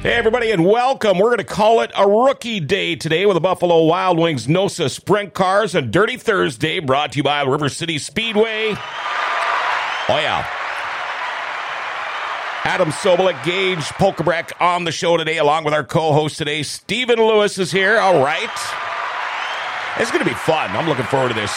Hey, everybody, and welcome. We're going to call it a rookie day today with the Buffalo Wild Wings NOSA Sprint Cars and Dirty Thursday, brought to you by River Cities Speedway. Oh, yeah. Adam Sobolik, Gage Pulkrabek on the show today, along with our co-host today, Stephen Lewis is here. All right. It's going to be fun. I'm looking forward to this.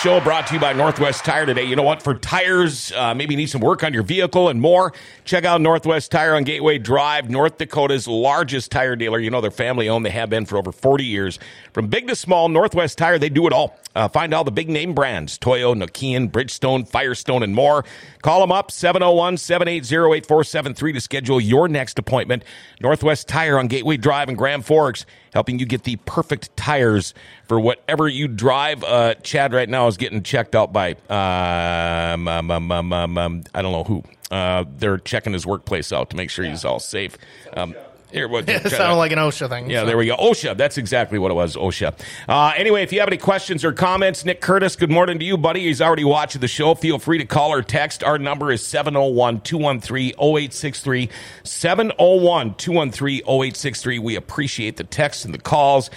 Show brought to you by Northwest Tire today. You know what? For tires, maybe you need some work on your vehicle and more. Check out Northwest Tire on Gateway Drive, North Dakota's largest tire dealer. You know, they're family-owned. They have been for over 40 years. From big to small, Northwest Tire, they do it all. Find all the big-name brands, Toyo, Nokian, Bridgestone, Firestone, and more. Call them up, 701-780-8473 to schedule your next appointment. Northwest Tire on Gateway Drive in Grand Forks, helping you get the perfect tires for whatever you drive. Chad right now is getting checked out by, I don't know who. They're checking his workplace out to make sure he's all safe. It sounded like an OSHA thing. Yeah, so. There we go. OSHA. That's exactly what it was, OSHA. Anyway, if you have any questions or comments, Nick Curtis, good morning to you, buddy. He's already watching the show. Feel free to call or text. Our number is 701-213-0863. 701-213-0863. We appreciate the texts and the calls.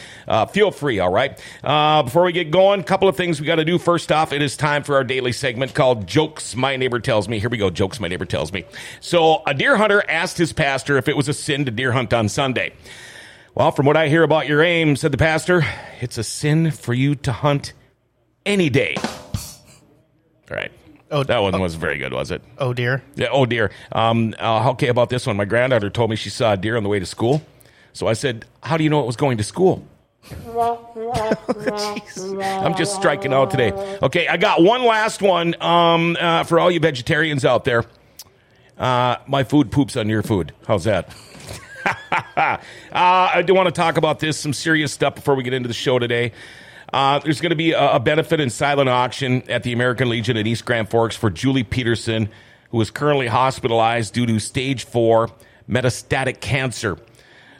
Feel free, all right? Before we get going, a couple of things we got to do. First off, it is time for our daily segment called Jokes My Neighbor Tells Me. Here we go, Jokes My Neighbor Tells Me. So a deer hunter asked his pastor if it was a sin to deer hunt on Sunday. Well, from what I hear about your aim, said the pastor, it's a sin for you to hunt any day. All right. Oh, that one was very good, was it? Oh, dear. Yeah, oh, dear. Okay, about this one. My granddaughter told me she saw a deer on the way to school. So I said, how do you know it was going to school? I'm just striking out today. Okay, I got one last one for all you vegetarians out there. My food poops on your food. How's that? I do want to talk about this, some serious stuff before we get into the show today. There's going to be a benefit and silent auction at the American Legion in East Grand Forks for Julie Peterson, who is currently hospitalized due to stage 4 metastatic cancer.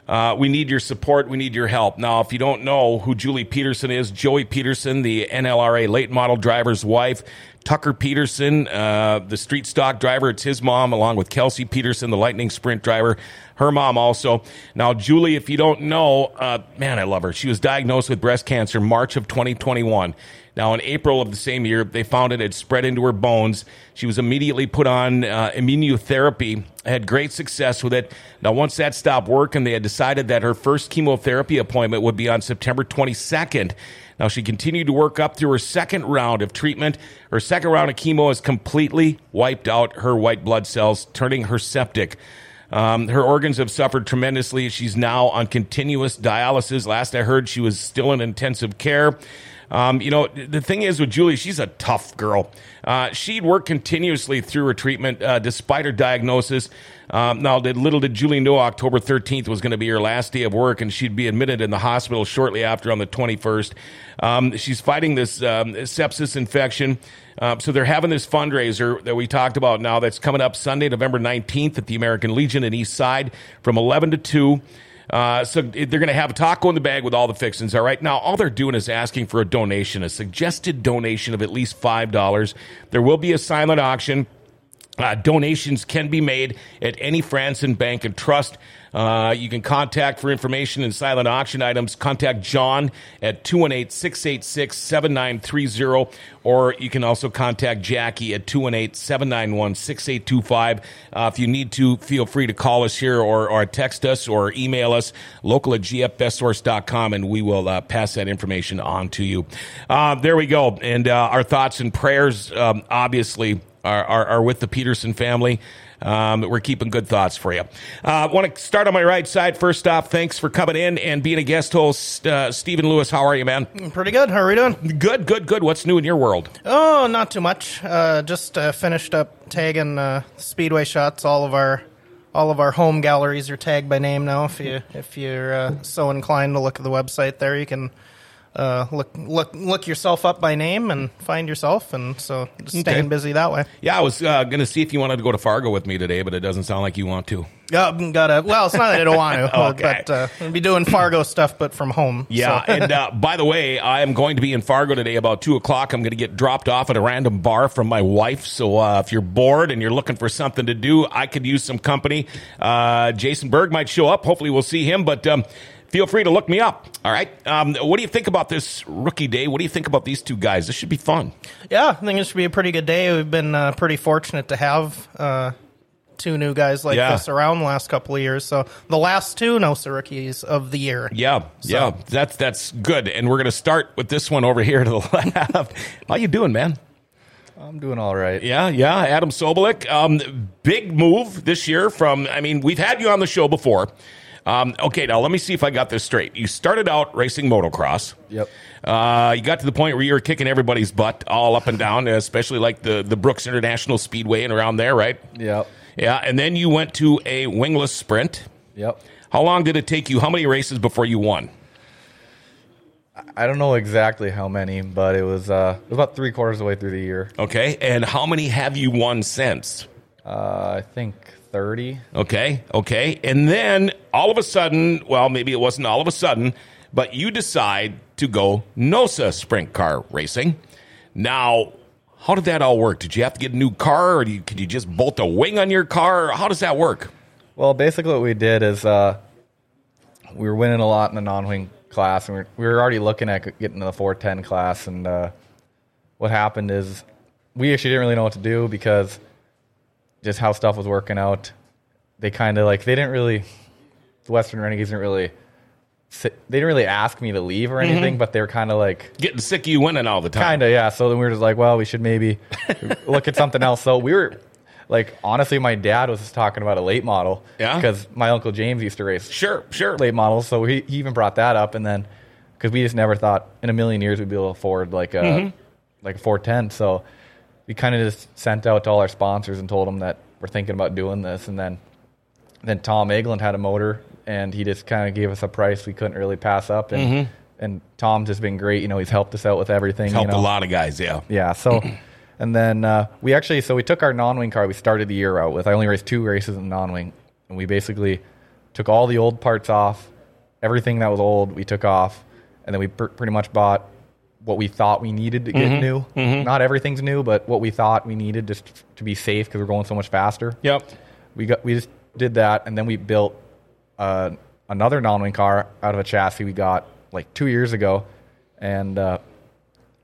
We need your support. We need your help. Now, if you don't know who Julie Peterson is, Joey Peterson, the NLRA late model driver's wife, Tucker Peterson, the street stock driver, it's his mom, along with Kelsey Peterson, the lightning sprint driver, her mom also. Now, Julie, if you don't know, man, I love her. She was diagnosed with breast cancer March of 2021. Now, in April of the same year, they found it had spread into her bones. She was immediately put on immunotherapy, had great success with it. Now, once that stopped working, they had decided that her first chemotherapy appointment would be on September 22nd. Now, she continued to work up through her second round of treatment. Her second round of chemo has completely wiped out her white blood cells, turning her septic. Her organs have suffered tremendously. She's now on continuous dialysis. Last I heard, she was still in intensive care. You know, the thing is with Julie, she's a tough girl. She'd worked continuously through her treatment despite her diagnosis. Now, little did Julie know October 13th was going to be her last day of work, and she'd be admitted in the hospital shortly after on the 21st. She's fighting this sepsis infection. So they're having this fundraiser that we talked about now that's coming up Sunday, November 19th at the American Legion in Eastside from 11 to 2. So they're going to have a taco in the bag with all the fixings, all right? Now, all they're doing is asking for a donation, a suggested donation of at least $5. There will be a silent auction. Donations can be made at any Franson Bank and Trust. You can contact for information and silent auction items. Contact John at 218-686-7930, or you can also contact Jackie at 218-791-6825. If you need to, feel free to call us here or text us or email us, local@gfbestsource.com, and we will pass that information on to you. There we go. And our thoughts and prayers, obviously, are with the Peterson family. We're keeping good thoughts for you. I want to start on my right side. First off, thanks for coming in and being a guest host. Stephen Lewis, how are you, man? Pretty good. How are you doing? Good. What's new in your world? Oh, not too much. Just finished up tagging Speedway shots. All of our home galleries are tagged by name now. If you're so inclined to look at the website there, you can look yourself up by name and find yourself, and so just staying busy that way. Yeah, I was going to see if you wanted to go to Fargo with me today, but it doesn't sound like you want to. Well, it's not that I don't want to, but I'll be doing Fargo stuff, but from home. Yeah, so. And by the way, I am going to be in Fargo today about 2 o'clock. I'm going to get dropped off at a random bar from my wife, so if you're bored and you're looking for something to do, I could use some company. Jason Berg might show up. Hopefully we'll see him, but... feel free to look me up, all right? What do you think about this rookie day? What do you think about these two guys? This should be fun. Yeah, I think this should be a pretty good day. We've been pretty fortunate to have two new guys like this around the last couple of years. So the last two NOSA rookies of the year. That's good. And we're going to start with this one over here to the left. How you doing, man? I'm doing all right. Yeah. Adam Sobolik, big move this year from, I mean, we've had you on the show before. Okay, now let me see if I got this straight. You started out racing motocross. Yep. You got to the point where you were kicking everybody's butt all up and down, especially like the Brooks International Speedway and around there, right? Yep. Yeah, and then you went to a wingless sprint. Yep. How long did it take you? How many races before you won? I don't know exactly how many, but it was about three-quarters of the way through the year. Okay, and how many have you won since? I think... 30. Okay. And then all of a sudden, well, maybe it wasn't all of a sudden, but you decide to go NOSA sprint car racing. Now, how did that all work? Did you have to get a new car, or could you just bolt a wing on your car? How does that work? Well, basically what we did is we were winning a lot in the non-wing class, and we were already looking at getting to the 410 class. And what happened is we actually didn't really know what to do because... just how stuff was working out. They kind of like, they didn't really, the Western Renegades didn't really, they didn't really ask me to leave or anything, but they were kind of like. Getting sick of you winning all the time. Kind of, yeah. So then we were just like, well, we should maybe look at something else. So we were like, honestly, my dad was just talking about a late model. Yeah. Because my Uncle James used to race. Sure. Late models. So he even brought that up. And then, because we just never thought in a million years we'd be able to afford like a 410. So. We kind of just sent out to all our sponsors and told them that we're thinking about doing this. And then Tom Eglin had a motor, and he just kind of gave us a price we couldn't really pass up. And and Tom's just been great. You know, he's helped us out with everything. He's helped a lot of guys, yeah. Yeah, so, and then we took our non-wing car we started the year out with. I only raced two races in non-wing. And we basically took all the old parts off, everything that was old we took off, and then we pretty much bought what we thought we needed to get new. Not everything's new, but what we thought we needed just to be safe because we're going so much faster. Yep. We just did that, and then we built another non-wing car out of a chassis we got like 2 years ago, and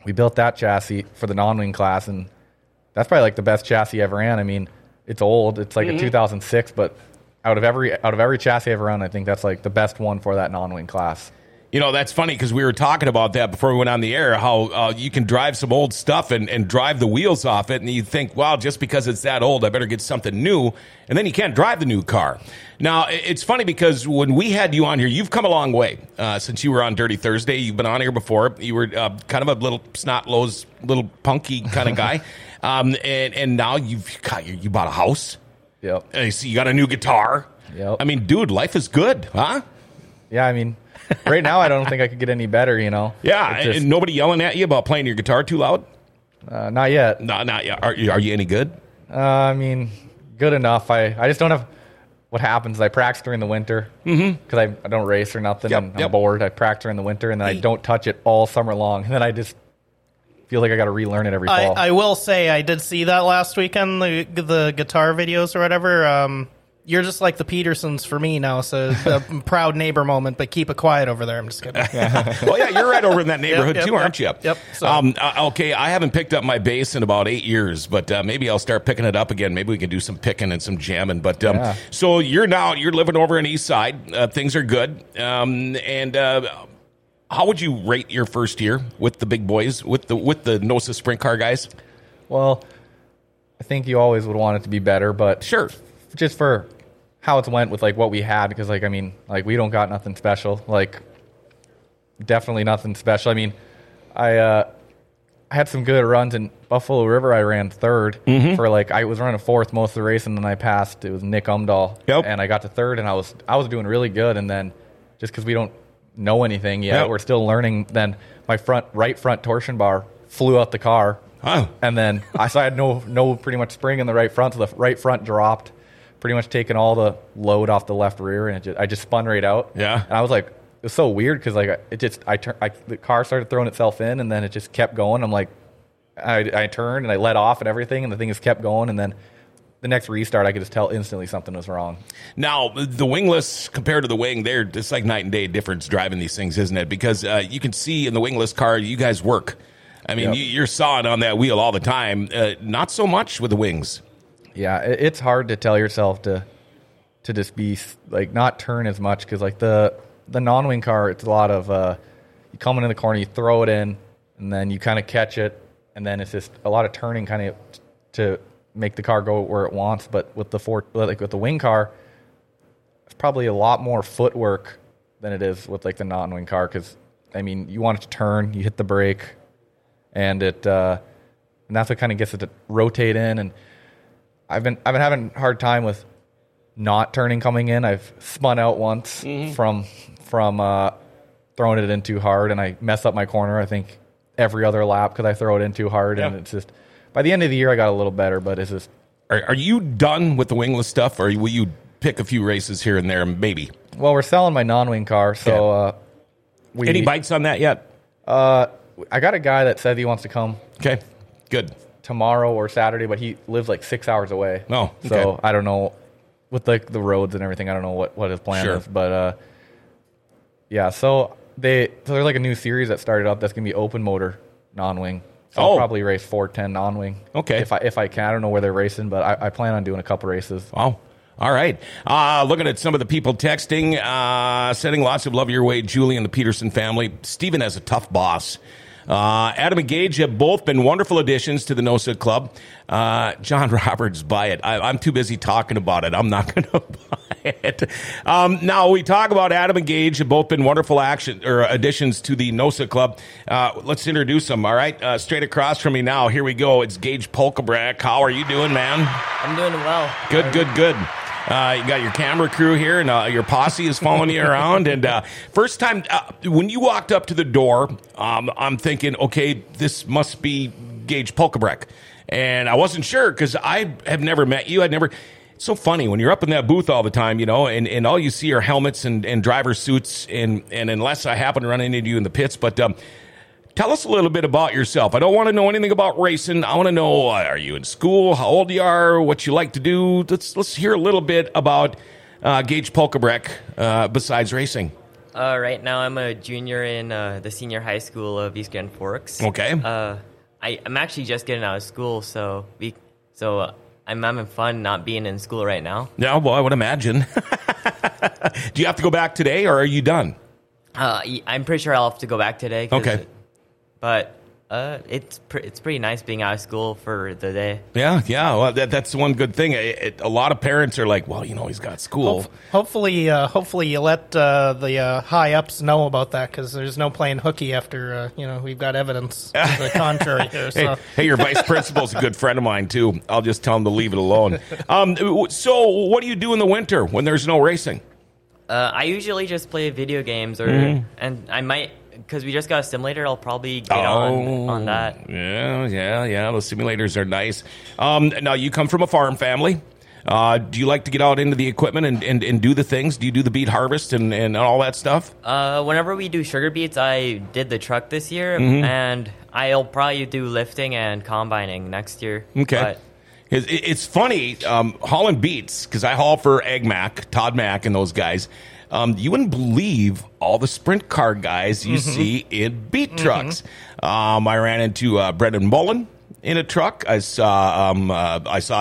we built that chassis for the non-wing class, and that's probably like the best chassis I ever ran. I mean, it's old. It's like a 2006, but out of every chassis I've ever run, I think that's like the best one for that non-wing class. You know, that's funny because we were talking about that before we went on the air, how you can drive some old stuff and drive the wheels off it. And you think, well, just because it's that old, I better get something new. And then you can't drive the new car. Now, it's funny because when we had you on here, you've come a long way since you were on Dirty Thursday. You've been on here before. You were kind of a little snot-nosed, little punky kind of guy. And now you bought a house. Yep. So you got a new guitar. Yep. I mean, dude, life is good, huh? Yeah, I mean... right now, I don't think I could get any better, you know. Yeah, just, and nobody yelling at you about playing your guitar too loud? Not yet. No, not yet. Are you any good? I mean, good enough. I just don't have... What happens is I practice during the winter because I don't race or nothing. Yep, and I'm bored. I practice during the winter, and then I don't touch it all summer long. And then I just feel like I got to relearn it every fall. I will say I did see that last weekend, the guitar videos or whatever. You're just like the Petersons for me now, so a proud neighbor moment, but keep it quiet over there. I'm just kidding. Well, yeah, you're right over in that neighborhood too, aren't you? Yep. So. Okay, I haven't picked up my bass in about 8 years, but maybe I'll start picking it up again. Maybe we can do some picking and some jamming. But So you're living over in East Side. Things are good. How would you rate your first year with the big boys, with the NOSA sprint car guys? Well, I think you always would want it to be better, but sure. Just for how it's went with, like, what we had, because, like, I mean, like, we don't got nothing special. Like, definitely nothing special. I mean, I had some good runs in Buffalo River. I ran third for, like, I was running fourth most of the race, and then I passed. It was Nick Umdahl. Yep. And I got to third, and I was doing really good. And then just because we don't know anything yet. Yep. We're still learning. Then my right front torsion bar flew out the car. Oh. And then I had no pretty much spring in the right front, so the right front dropped, pretty much taking all the load off the left rear, and I just spun right out. Yeah. And I was like, it was so weird because like the car started throwing itself in, and then it just kept going. I'm like, I turned and I let off and everything, and the thing just kept going, and then the next restart, I could just tell instantly something was wrong. Now, the wingless compared to the wing, it's like night and day difference driving these things, isn't it? Because you can see in the wingless car, you guys work. I mean, yep. You're sawing on that wheel all the time. Not so much with the wings. Yeah, it's hard to tell yourself to just be like not turn as much because like the non-wing car, it's a lot of you come in the corner, you throw it in, and then you kind of catch it, and then it's just a lot of turning kind of to make the car go where it wants. But with the wing car, it's probably a lot more footwork than it is with like the non-wing car. Cause I mean, you want it to turn, you hit the brake and it, and that's what kind of gets it to rotate in. And I've been having a hard time with not turning coming in. I've spun out once from throwing it in too hard and I messed up my corner. I think every other lap cause I throw it in too hard and it's just, by the end of the year, I got a little better, but it's just... Are you done with the wingless stuff, or will you pick a few races here and there, maybe? Well, we're selling my non-wing car, so... Yeah. Any bites on that yet? I got a guy that said he wants to come... Okay, good. ...tomorrow or Saturday, but he lives like 6 hours away. Oh, okay. So I don't know, with like the roads and everything, I don't know what his plan is, but... yeah, so there's like a new series that started up that's going to be open motor non-wing. So I'll probably race 410 non-wing. Okay. If I can. I don't know where they're racing, but I plan on doing a couple races. Wow. All right. Looking at some of the people texting, sending lots of love your way, Julie and the Peterson family. Stephen has a tough boss. Adam and Gage have both been wonderful additions to the NOSA Club. John Roberts, buy it. I'm too busy talking about it. I'm not going to buy it. Now, we talk about Adam and Gage have both been wonderful additions to the NOSA Club. Let's introduce them, all right? Straight across from me now, here we go. It's Gage Pulkrabek. How are you doing, man? I'm doing well. Good. You got your camera crew here, and your posse is following you around. And first time, when you walked up to the door, I'm thinking, okay, this must be Gage Pulkrabek. And I wasn't sure because I have never met you. It's so funny when you're up in that booth all the time, you know, and all you see are helmets and driver suits. And unless I happen to run into you in the pits, but tell us a little bit about yourself. I don't want to know anything about racing. I want to know, are you in school, how old you are, what you like to do? Let's hear a little bit about Gage Pulkrabek besides racing. Right now I'm a junior in the senior high school of East Grand Forks. Okay. I'm actually just getting out of school, so I'm having fun not being in school right now. Yeah, well, I would imagine. Do you have to go back today, or are you done? I'm pretty sure I'll have to go back today. Okay. But it's pretty nice being out of school for the day. Yeah. Well, that's one good thing. A lot of parents are like, well, you know, he's got school. Hopefully, you let the high ups know about that because there's no playing hooky after. You know, we've got evidence to the contrary here. So. Hey, your vice principal's a good friend of mine too. I'll just tell him to leave it alone. So, what do you do in the winter when there's no racing? I usually just play video games, and I might. Because we just got a simulator, I'll probably get on that. Yeah. Those simulators are nice. Now, you come from a farm family. Do you like to get out into the equipment and do the things? Do you do the beet harvest and all that stuff? Whenever we do sugar beets, I did the truck this year, and I'll probably do lifting and combining next year. Okay. But it's funny, hauling beets, because I haul for Egg Mac, Todd Mac, and those guys. You wouldn't believe all the sprint car guys you see in beat trucks. I ran into Brendan Mullen in a truck. I saw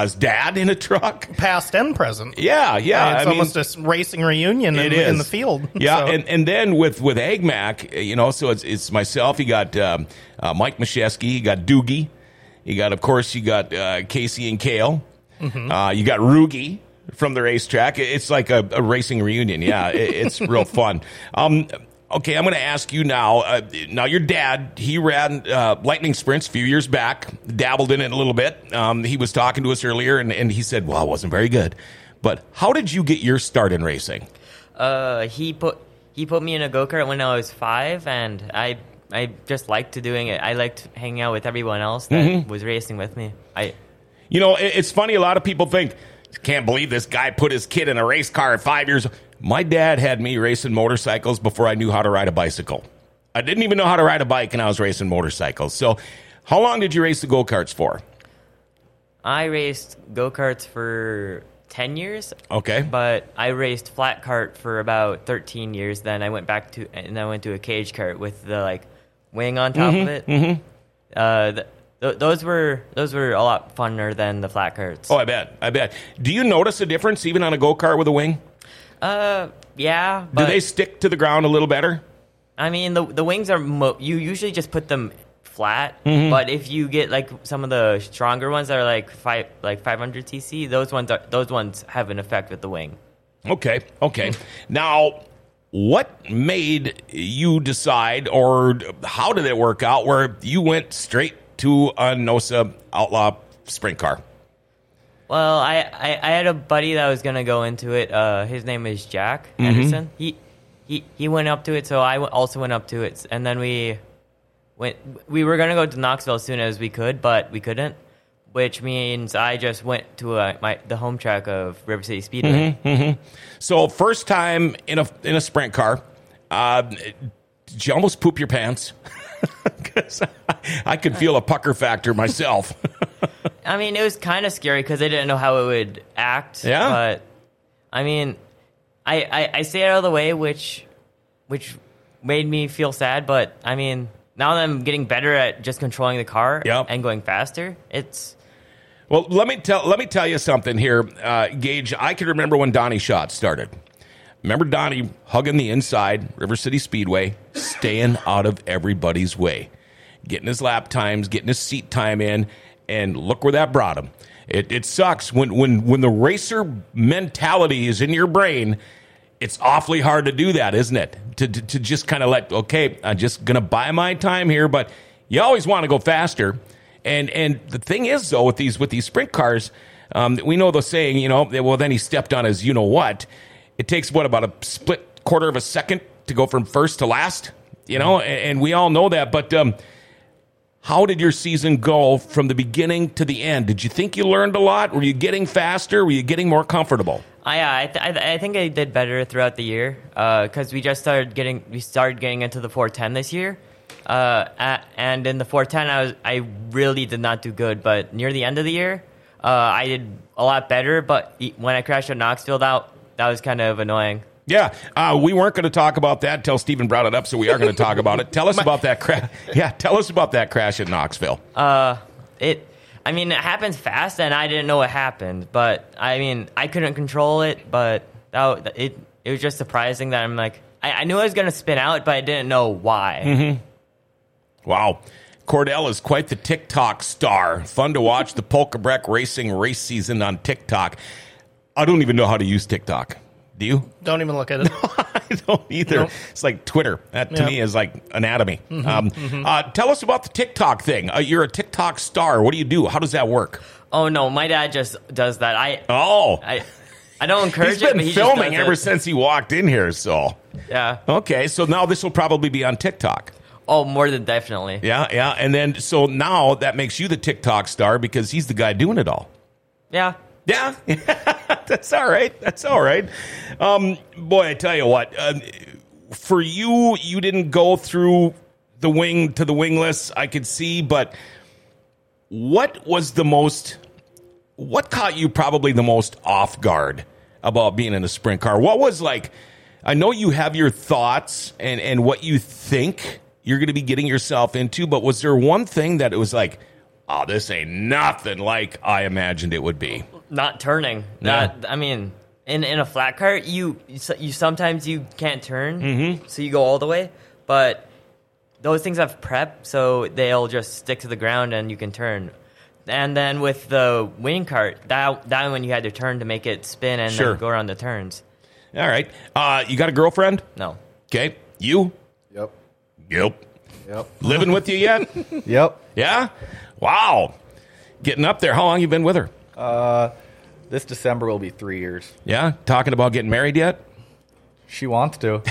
his dad in a truck. Past and present. Yeah. Right, it's almost a racing reunion in the field. Yeah, so. and then with Egg Mac, you know, so it's myself. You got Mike Macheski. You got Doogie. You got, of course, Casey and Kale. You got Roogie. From the racetrack. It's like a racing reunion. Yeah, it's real fun. Okay, I'm going to ask you now. Now, your dad, he ran lightning sprints a few years back, dabbled in it a little bit. He was talking to us earlier, and he said, well, I wasn't very good. But how did you get your start in racing? He put He put me in a go-kart when I was 5, and I just liked doing it. I liked hanging out with everyone else that was racing with me. You know, it's funny. A lot of people think, can't believe this guy put his kid in a race car at 5 years old. My dad had me racing motorcycles before I knew how to ride a bicycle. I didn't even know how to ride a bike, and I was racing motorcycles. So how long did you race the go-karts for? I raced go-karts for 10 years. Okay. But I raced flat kart for about 13 years. Then I went back to, and I went to a cage kart with the, like, wing on top of it. Those were a lot funner than the flat karts. Oh, I bet. Do you notice a difference even on a go-kart with a wing? Yeah. But do they stick to the ground a little better? I mean, the wings are you usually just put them flat, but if you get like some of the stronger ones that are like 500 cc, those ones have an effect with the wing. Okay. Now, what made you decide, or how did it work out where you went straight to a NOSA Outlaw sprint car? Well, I had a buddy that was gonna go into it. His name is Jack Anderson. He went up to it, so I also went up to it, and then we were going to go to Knoxville as soon as we could, but we couldn't, which means I just went to the home track of River City Speedway. So first time in a sprint car, did you almost poop your pants? Because I could feel a pucker factor myself. I mean, it was kind of scary because I didn't know how it would act. Yeah. But, I mean, I stayed out of the way, which made me feel sad, but, I mean... Now that I'm getting better at just controlling the car and going faster, it's... Well, let me tell you something here, Gage. I can remember when Donnie Schott started. Remember Donnie hugging the inside, River City Speedway, staying out of everybody's way, getting his lap times, getting his seat time in, and look where that brought him. It sucks. When the racer mentality is in your brain... It's awfully hard to do that, isn't it? To just kind of I'm just going to buy my time here, but you always want to go faster. And the thing is, though, with these sprint cars, we know the saying, you know, well, then he stepped on his you-know-what. It takes, about a split quarter of a second to go from first to last, you know, and we all know that. But how did your season go from the beginning to the end? Did you think you learned a lot? Were you getting faster? Were you getting more comfortable? I think I did better throughout the year because we started getting into the 410 this year, and in the 410 I really did not do good. But near the end of the year, I did a lot better. But when I crashed at Knoxville, that was kind of annoying. Yeah, we weren't going to talk about that until Stephen brought it up, so we are going to talk about it. Tell us about that crash. Yeah, tell us about that crash at Knoxville. I mean, it happens fast, and I didn't know what happened. But, I mean, I couldn't control it, but it was just surprising that I'm like... I knew I was going to spin out, but I didn't know why. Wow. Cordell is quite the TikTok star. Fun to watch the Pulkrabek Racing race season on TikTok. I don't even know how to use TikTok. Do you? Don't even look at it. No, I don't either. Nope. It's like Twitter. That to me is like anatomy. Tell us about the TikTok thing. You're a TikTok star. What do you do? How does that work? Oh no, my dad just does that. I don't encourage it. He's been filming ever since he walked in here. So yeah. Okay, so now this will probably be on TikTok. Oh, more than definitely. Yeah, and then so now that makes you the TikTok star because he's the guy doing it all. Yeah, that's all right. Boy, I tell you what, for you didn't go through the wing to the wingless, I could see, but what caught you probably the most off guard about being in a sprint car? What was like, I know you have your thoughts and what you think you're going to be getting yourself into, but was there one thing that it was like, oh, this ain't nothing like I imagined it would be? Not turning. I mean, in a flat cart, you sometimes you can't turn, so you go all the way. But those things have prep, so they'll just stick to the ground and you can turn. And then with the wing cart, that one you had to turn to make it spin and then go around the turns. All right. You got a girlfriend? No. Okay. You? Yep. Living with you yet? Yep. Yeah? Wow. Getting up there. How long you been with her? This December will be 3 years. Yeah? Talking about getting married yet? She wants to.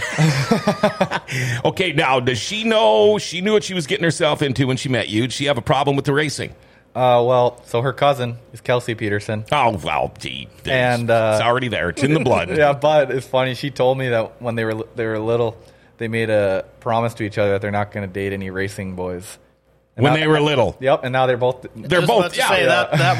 Okay, now, does she know? She knew what she was getting herself into when she met you. Did she have a problem with the racing? Well, so her cousin is Kelsey Peterson. Oh, well, gee. And, it's already there. It's in the blood. Yeah, but it's funny. She told me that when they were little, they made a promise to each other that they're not going to date any racing boys. And when now, they were little. Yep, and now they're both. They're both, yeah. Say, yeah. That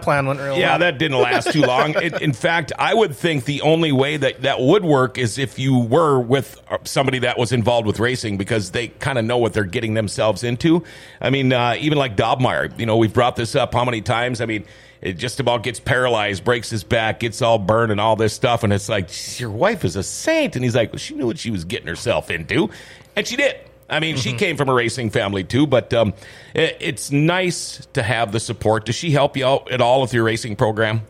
plan went really well. That didn't last too long. In fact, I would think the only way that would work is if you were with somebody that was involved with racing, because they kind of know what they're getting themselves into. I mean, even like Dobmeier, we've brought this up how many times. I mean, it just about gets paralyzed, breaks his back, gets all burned and all this stuff. And it's like, your wife is a saint. And he's like, well, she knew what she was getting herself into. And she did. I mean, she came from a racing family, too, but it's nice to have the support. Does she help you out at all with your racing program?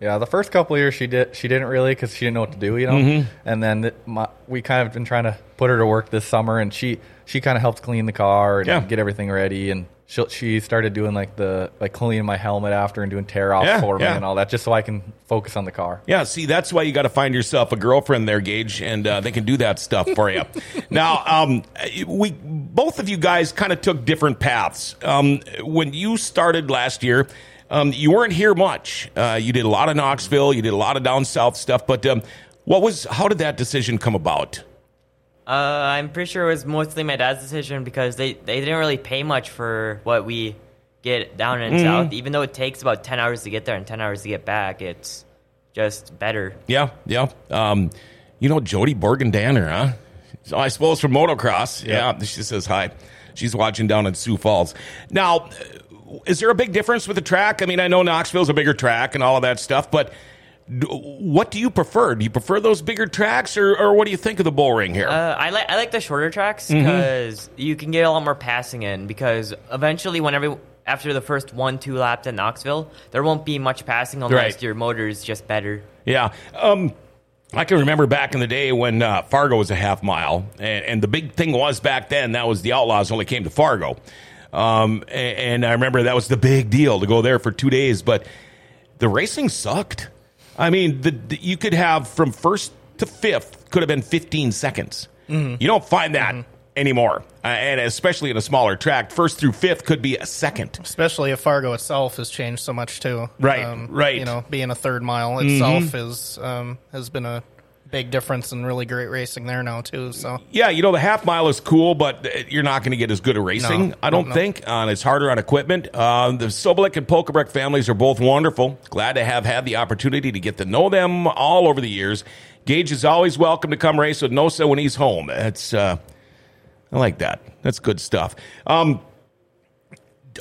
Yeah, the first couple of years she didn't really, because she didn't know what to do, And then we kind of been trying to put her to work this summer, and she kind of helps clean the car and get everything ready, and she started doing like cleaning my helmet after and doing tear-offs for me and all that, just so I can focus on the car. Yeah, see, that's why you got to find yourself a girlfriend there, Gage, and they can do that stuff for you. Now, both of you guys kind of took different paths. When you started last year, you weren't here much. You did a lot of Knoxville, you did a lot of down south stuff, but how did that decision come about? I'm pretty sure it was mostly my dad's decision, because they didn't really pay much for what we get down in South. Even though it takes about 10 hours to get there and 10 hours to get back, it's just better. Yeah. Jody Borgendanner, huh? So I suppose from motocross. Yep. Yeah, she says hi. She's watching down in Sioux Falls. Now, is there a big difference with the track? I mean, I know Knoxville's a bigger track and all of that stuff, but what do you prefer? Do you prefer those bigger tracks, or what do you think of the bull ring here? I like the shorter tracks because you can get a lot more passing in, because eventually after the first 1-2 laps at Knoxville, there won't be much passing unless your motor is just better. Yeah. I can remember back in the day when Fargo was a half mile, and the big thing was back then, that was the Outlaws only came to Fargo. And I remember that was the big deal to go there for 2 days, but the racing sucked. I mean, you could have from first to fifth could have been 15 seconds. You don't find that anymore, and especially in a smaller track, first through fifth could be a second. Especially if Fargo itself has changed so much too. Right. Being a third mile itself is has been a big difference and really great racing there now too. So yeah, the half mile is cool, but you're not going to get as good a racing. No, I don't think, and it's harder on equipment. The Sobolik and Pulkrabek families are both wonderful. Glad to have had the opportunity to get to know them all over the years. Gage is always welcome to come race with NOSA when he's home. That's I like that. That's good stuff. Are you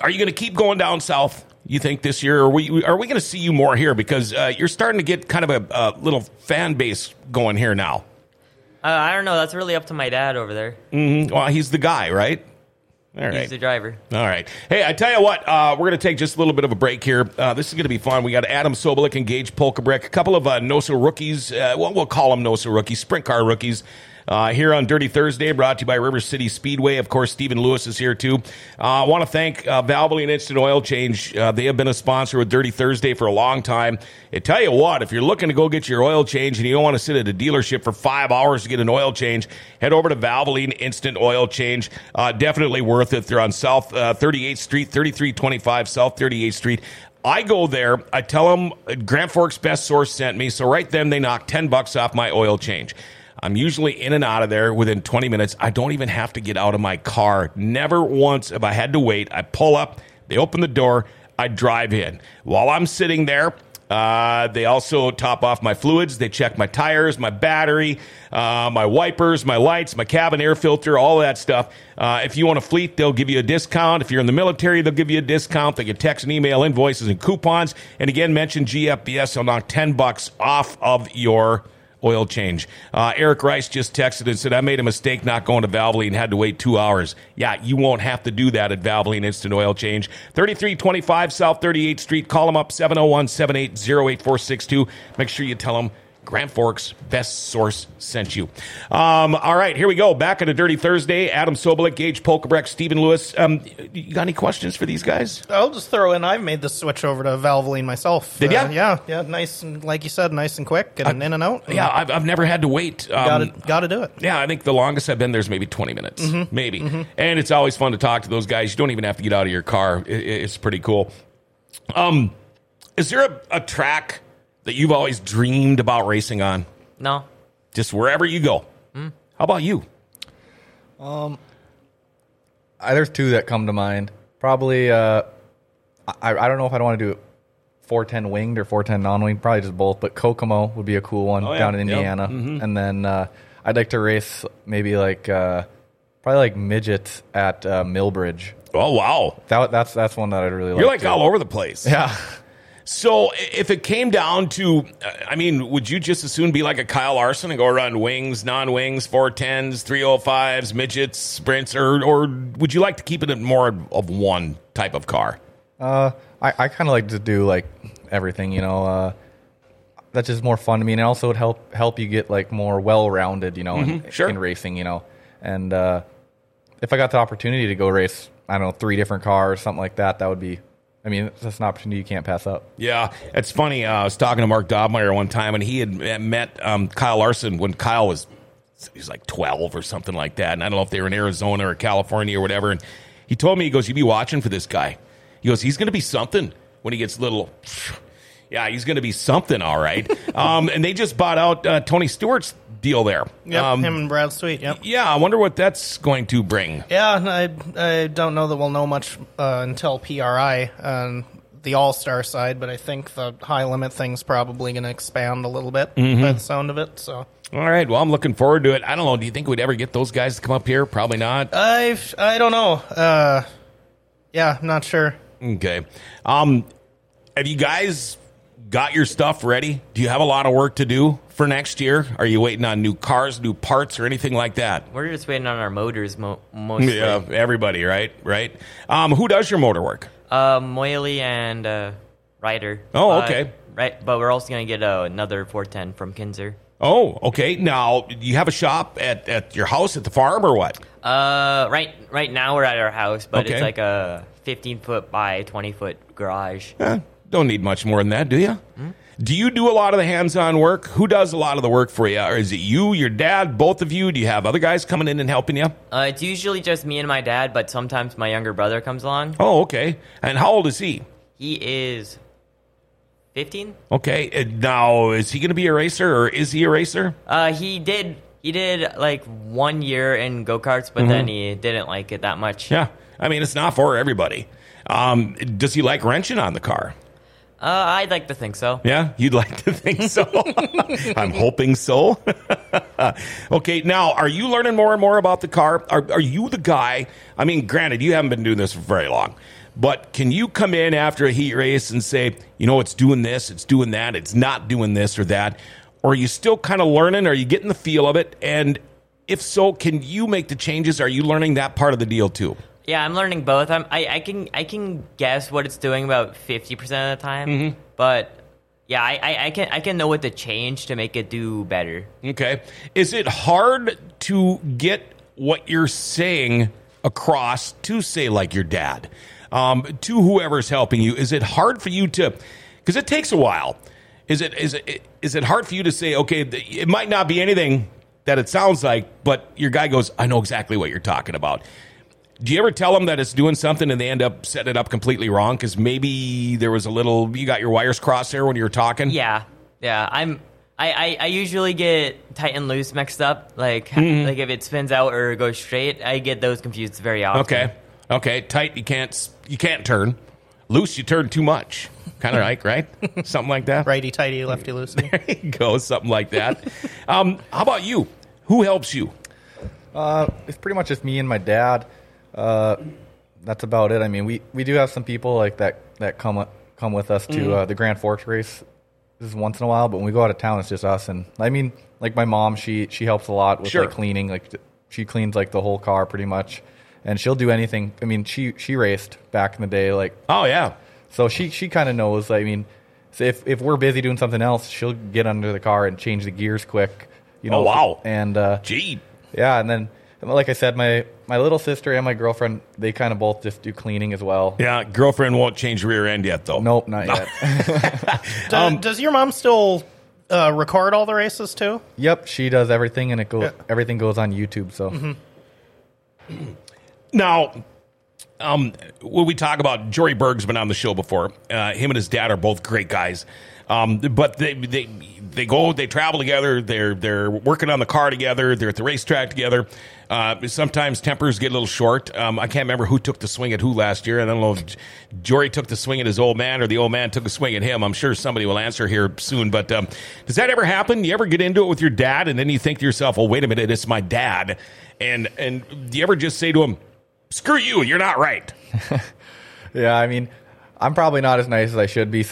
going to keep going down south? You think this year, are we going to see you more here? Because you're starting to get kind of a little fan base going here now. I don't know. That's really up to my dad over there. Well, he's the guy, right? All right. He's the driver. All right. Hey, I tell you what, we're going to take just a little bit of a break here. This is going to be fun. We got Adam Sobolik and Gage Pulkrabek, a couple of NOSA rookies. We'll call them NOSA rookies, sprint car rookies. Here on Dirty Thursday, brought to you by River Cities Speedway. Of course, Stephen Lewis is here, too. I want to thank Valvoline Instant Oil Change. They have been a sponsor with Dirty Thursday for a long time. I tell you what, if you're looking to go get your oil change and you don't want to sit at a dealership for 5 hours to get an oil change, head over to Valvoline Instant Oil Change. Definitely worth it. They're on South 38th Street, 3325 South 38th Street. I go there, I tell them Grand Forks Best Source sent me, so right then they knock $10 off my oil change. I'm usually in and out of there within 20 minutes. I don't even have to get out of my car. Never once have I had to wait. I pull up, they open the door, I drive in. While I'm sitting there, they also top off my fluids. They check my tires, my battery, my wipers, my lights, my cabin air filter, all that stuff. If you want a fleet, they'll give you a discount. If you're in the military, they'll give you a discount. They can text and email invoices and coupons. And again, mention GFBS. They'll knock $10 off of your oil change. Eric Rice just texted and said, I made a mistake not going to Valvoline and had to wait 2 hours. Yeah, you won't have to do that at Valvoline Instant Oil Change. 3325 South 38th Street. Call them up, 701-780-8462. Make sure you tell them Grand Forks, best source sent you. All right, here we go. Back on a Dirty Thursday. Adam Sobolik, Gage Pulkrabek, Stephen Lewis. You got any questions for these guys? I'll just throw in, I've made the switch over to Valvoline myself. Did you? Yeah, nice and, like you said, nice and quick and in and out. Yeah, I've never had to wait. Got to do it. Yeah, I think the longest I've been there is maybe 20 minutes, maybe. Mm-hmm. And it's always fun to talk to those guys. You don't even have to get out of your car. It's pretty cool. Is there a track that you've always dreamed about racing on? No. Just wherever you go. Mm. How about you? There's two that come to mind. Probably, I don't know if I'd want to do it 410 winged or 410 non-winged. Probably just both, but Kokomo would be a cool one down in Indiana. Yep. Mm-hmm. And then I'd like to race maybe like probably like midgets at Millbridge. Oh, wow. That's one that I'd really like. You're like all over the place. Yeah. So if it came down to, I mean, would you just as soon be like a Kyle Larson and go around wings, non-wings, 410s, 305s, midgets, sprints, or would you like to keep it in more of one type of car? I kind of like to do like everything, you know. That's just more fun to me, and it also would help you get like more well-rounded, you know, in racing, you know. And if I got the opportunity to go race, I don't know, 3 different cars, something like that, that would be. I mean, that's an opportunity you can't pass up. Yeah, it's funny. I was talking to Mark Dobmeyer one time, and he had met Kyle Larson when Kyle was like 12 or something like that. And I don't know if they were in Arizona or California or whatever. And he told me, he goes, "You be watching for this guy." He goes, "He's going to be something when he gets little." Yeah, he's going to be something, all right. And they just bought out Tony Stewart's deal there. Yep, him and Brad Sweet, yep. Yeah, I wonder what that's going to bring. Yeah, I don't know that we'll know much until PRI on the all-star side, but I think the high-limit thing's probably going to expand a little bit by the sound of it. So. All right, well, I'm looking forward to it. I don't know, do you think we'd ever get those guys to come up here? Probably not. I don't know. Yeah, I'm not sure. Okay. Have you guys got your stuff ready? Do you have a lot of work to do for next year? Are you waiting on new cars, new parts, or anything like that? We're just waiting on our motors mostly. Yeah, everybody, right? Who does your motor work? Moily and Ryder. Oh, okay. Right, but we're also going to get another 410 from Kinzer. Oh, okay. Now, you have a shop at your house at the farm or what? Right now we're at our house, but It's like a 15-foot by 20-foot garage. Yeah. Don't need much more than that, do you? Mm-hmm. Do you do a lot of the hands-on work? Who does a lot of the work for you? Or is it you, your dad, both of you? Do you have other guys coming in and helping you? It's usually just me and my dad, but sometimes my younger brother comes along. Oh, okay. And how old is he? He is 15. Okay. And now, is he going to be a racer, or is he a racer? He did like 1 year in go-karts, but then he didn't like it that much. Yeah. I mean, it's not for everybody. Does he like wrenching on the car? I'd like to think so. Yeah, you'd like to think so. I'm hoping so. Okay, now, are you learning more and more about the car? Are you the guy? I mean, granted, you haven't been doing this for very long, but can you come in after a heat race and say, you know, it's doing this, it's doing that, it's not doing this or that? Or are you still kind of learning? Are you getting the feel of it? And if so, can you make the changes? Are you learning that part of the deal too? Yeah, I'm learning both. I can guess what it's doing about 50% of the time, but yeah, I can know what to change to make it do better. Okay, is it hard to get what you're saying across to, say, like your dad, to whoever's helping you? Is it hard for you to, because it takes a while? Is it hard for you to say, okay, it might not be anything that it sounds like, but your guy goes, I know exactly what you're talking about. Do you ever tell them that it's doing something and they end up setting it up completely wrong? Because maybe there was a little, you got your wires crossed there when you were talking? Yeah. I usually get tight and loose mixed up. Like if it spins out or goes straight, I get those confused very often. Okay. Tight, you can't turn. Loose, you turn too much. Kind of like, right? Something like that. Righty tighty, lefty loosey. There you go, something like that. How about you? Who helps you? It's pretty much just me and my dad. That's about it. I mean, we do have some people like that come with us to the Grand Forks race. This is once in a while, but when we go out of town, it's just us. And I mean, like my mom, she helps a lot with like cleaning. Like she cleans like the whole car pretty much, and she'll do anything. I mean, she raced back in the day. Like, oh yeah, so she kind of knows. I mean, So if we're busy doing something else, she'll get under the car and change the gears quick. You know, oh, wow. And, gee. Yeah, and then, like I said, my little sister and my girlfriend, they kind of both just do cleaning as well. Yeah, girlfriend won't change rear end yet, though. Nope, not yet. Does your mom still record all the races, too? Yep, she does everything, and everything goes on YouTube. So Now, when we talk about, Jory Berg's been on the show before. Him and his dad are both great guys. But they go, they travel together, they're working on the car together, they're at the racetrack together. Sometimes tempers get a little short. I can't remember who took the swing at who last year. I don't know if Jory took the swing at his old man or the old man took a swing at him. I'm sure somebody will answer here soon. But does that ever happen? You ever get into it with your dad and then you think to yourself, well, wait a minute, it's my dad. And do you ever just say to him, screw you, you're not right? Yeah, I mean, I'm probably not as nice as I should be.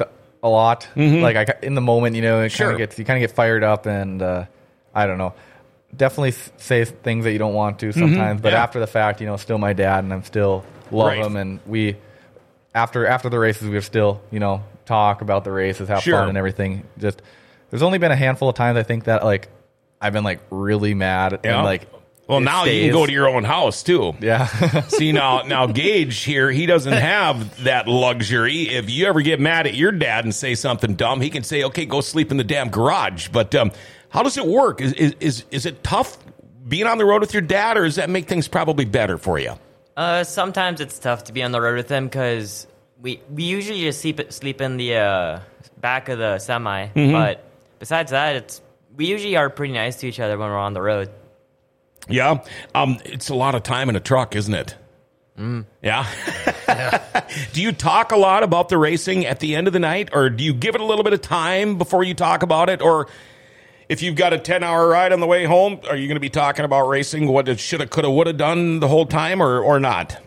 A lot. Mm-hmm. Like, in the moment, you know, it kind of get fired up, and I don't know. Definitely say things that you don't want to sometimes, but after the fact, you know, still my dad, and I'm still love him, and we, after the races, we still, you know, talk about the races, have fun and everything. Just, there's only been a handful of times, I think, that, like, I've been, like, really mad, and, like, well, now you can go to your own house, too. Yeah. See, now Gage here, he doesn't have that luxury. If you ever get mad at your dad and say something dumb, he can say, okay, go sleep in the damn garage. But how does it work? Is it tough being on the road with your dad, or does that make things probably better for you? Sometimes it's tough to be on the road with him, because we usually just sleep in the back of the semi. Mm-hmm. But besides that, we usually are pretty nice to each other when we're on the road. Yeah. It's a lot of time in a truck, isn't it? Mm. Yeah. Do you talk a lot about the racing at the end of the night, or do you give it a little bit of time before you talk about it? Or if you've got a 10-hour ride on the way home, are you going to be talking about racing, what it should have, could have, would have done the whole time, or not?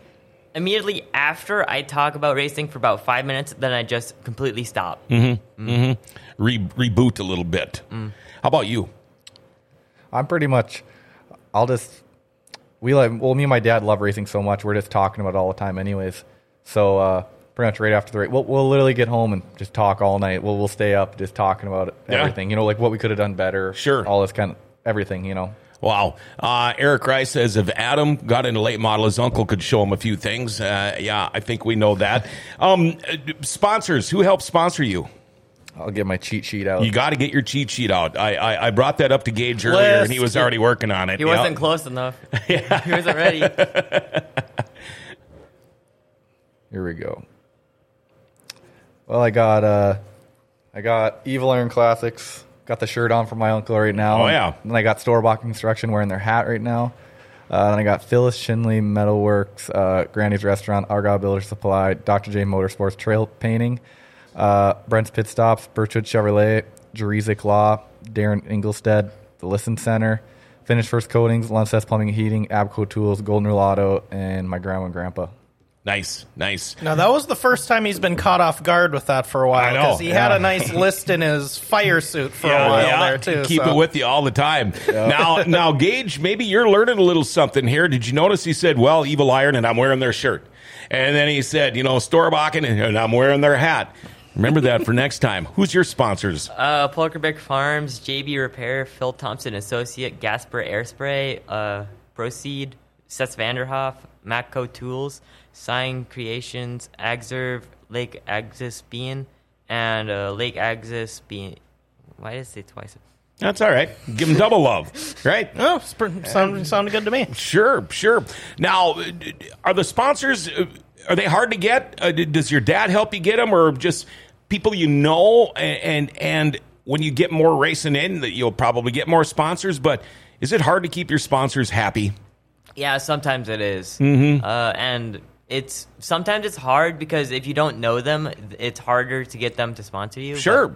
Immediately after, I talk about racing for about 5 minutes, then I just completely stop. Mm-hmm. Mm-hmm. Reboot a little bit. Mm. How about you? I'm pretty much... me and my dad love racing so much, we're just talking about it all the time anyways. So pretty much right after the race, we'll literally get home and just talk all night. We'll stay up just talking about it, everything, you know, like what we could have done better. Sure. All this kind of everything, you know. Wow. Eric Rice says, if Adam got into late model, his uncle could show him a few things. Yeah, I think we know that. Sponsors, who helped sponsor you? I'll get my cheat sheet out. You got to get your cheat sheet out. I brought that up to Gage earlier, and he was already working on it. He wasn't close enough. Yeah. He wasn't ready. Here we go. Well, I got Evil Iron Classics. Got the shirt on from my uncle right now. Oh, yeah. And I got Storbach Construction wearing their hat right now. And I got Phyllis Shinley Metalworks, Granny's Restaurant, Argyle Builder Supply, Dr. J Motorsports Trail Painting, Brent's Pit Stops, Birchwood Chevrolet, Jerizik Law, Darren Inglestead, The Listen Center, Finish First Coatings, Lunsess Plumbing and Heating, Abco Tools, Golden Roulato, and my grandma and grandpa. Nice. Now, that was the first time he's been caught off guard with that for a while. I know. Because he had a nice list in his fire suit for a while there, too. Keep it with you all the time. Yeah. Now, Gage, maybe you're learning a little something here. Did you notice he said, well, Evil Iron, and I'm wearing their shirt. And then he said, you know, Storbach, and I'm wearing their hat. Remember that for next time. Who's your sponsors? Pulkrabek Farms, JB Repair, Phil Thompson Associate, Gasper Airspray, Proceed, Seth Vanderhoff, Matco Tools, Sign Creations, Agserve, Lake Axis Bean, and Lake Axis Bean. Why did I say twice? That's all right. Give them double love, right? Oh, sounded good to me. Sure. Now, are the sponsors, are they hard to get? Does your dad help you get them, or just people you know? And when you get more racing in, that you'll probably get more sponsors. But is it hard to keep your sponsors happy? Yeah, sometimes it is. Mm-hmm. And sometimes it's hard, because if you don't know them, it's harder to get them to sponsor you. Sure.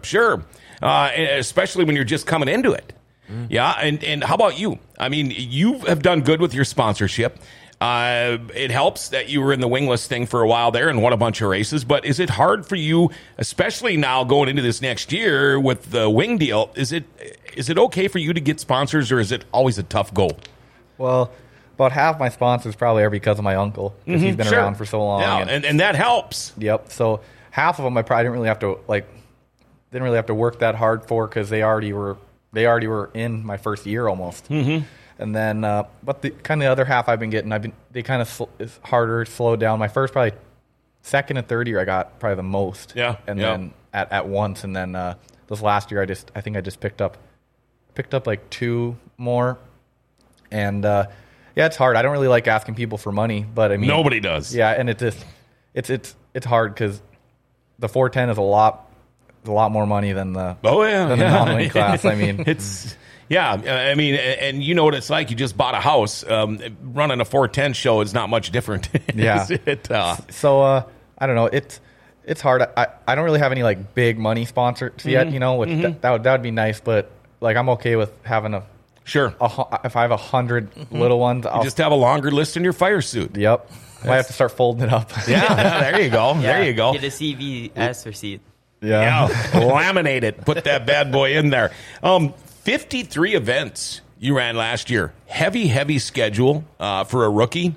Especially when you're just coming into it. Mm-hmm. Yeah, and how about you? I mean, you have done good with your sponsorship. It helps that you were in the wingless thing for a while there and won a bunch of races, but is it hard for you, especially now going into this next year with the wing deal, is it okay for you to get sponsors, or is it always a tough goal? Well, about half my sponsors probably are because of my uncle, because he's been around for so long. Yeah, and that helps. Yep, so half of them I probably didn't really have to, like, didn't really have to work that hard for because they already were in my first year almost. Mm-hmm. And then, but the kind of the other half slowed down. My first probably second and third year I got probably the most. Yeah. And then at once, and then this last year I think I just picked up like two more, and it's hard. I don't really like asking people for money, but I mean nobody does. Yeah, and it's hard because the 410 is a lot more money than the non-league class. I mean, it's. Yeah, I mean, and you know what it's like. You just bought a house. Running a 410 show is not much different. Yeah. So I don't know. It's hard. I don't really have any, like, big money sponsors yet, you know. Which that would be nice, but, like, I'm okay with having a... Sure. If I have 100 little ones, I'll... You just have a longer list in your fire suit. Yep. I have to start folding it up. Yeah, there you go. Yeah. There you go. Get a CVS receipt. Yeah. Laminate it. Put that bad boy in there. 53 events you ran last year. Heavy schedule for a rookie.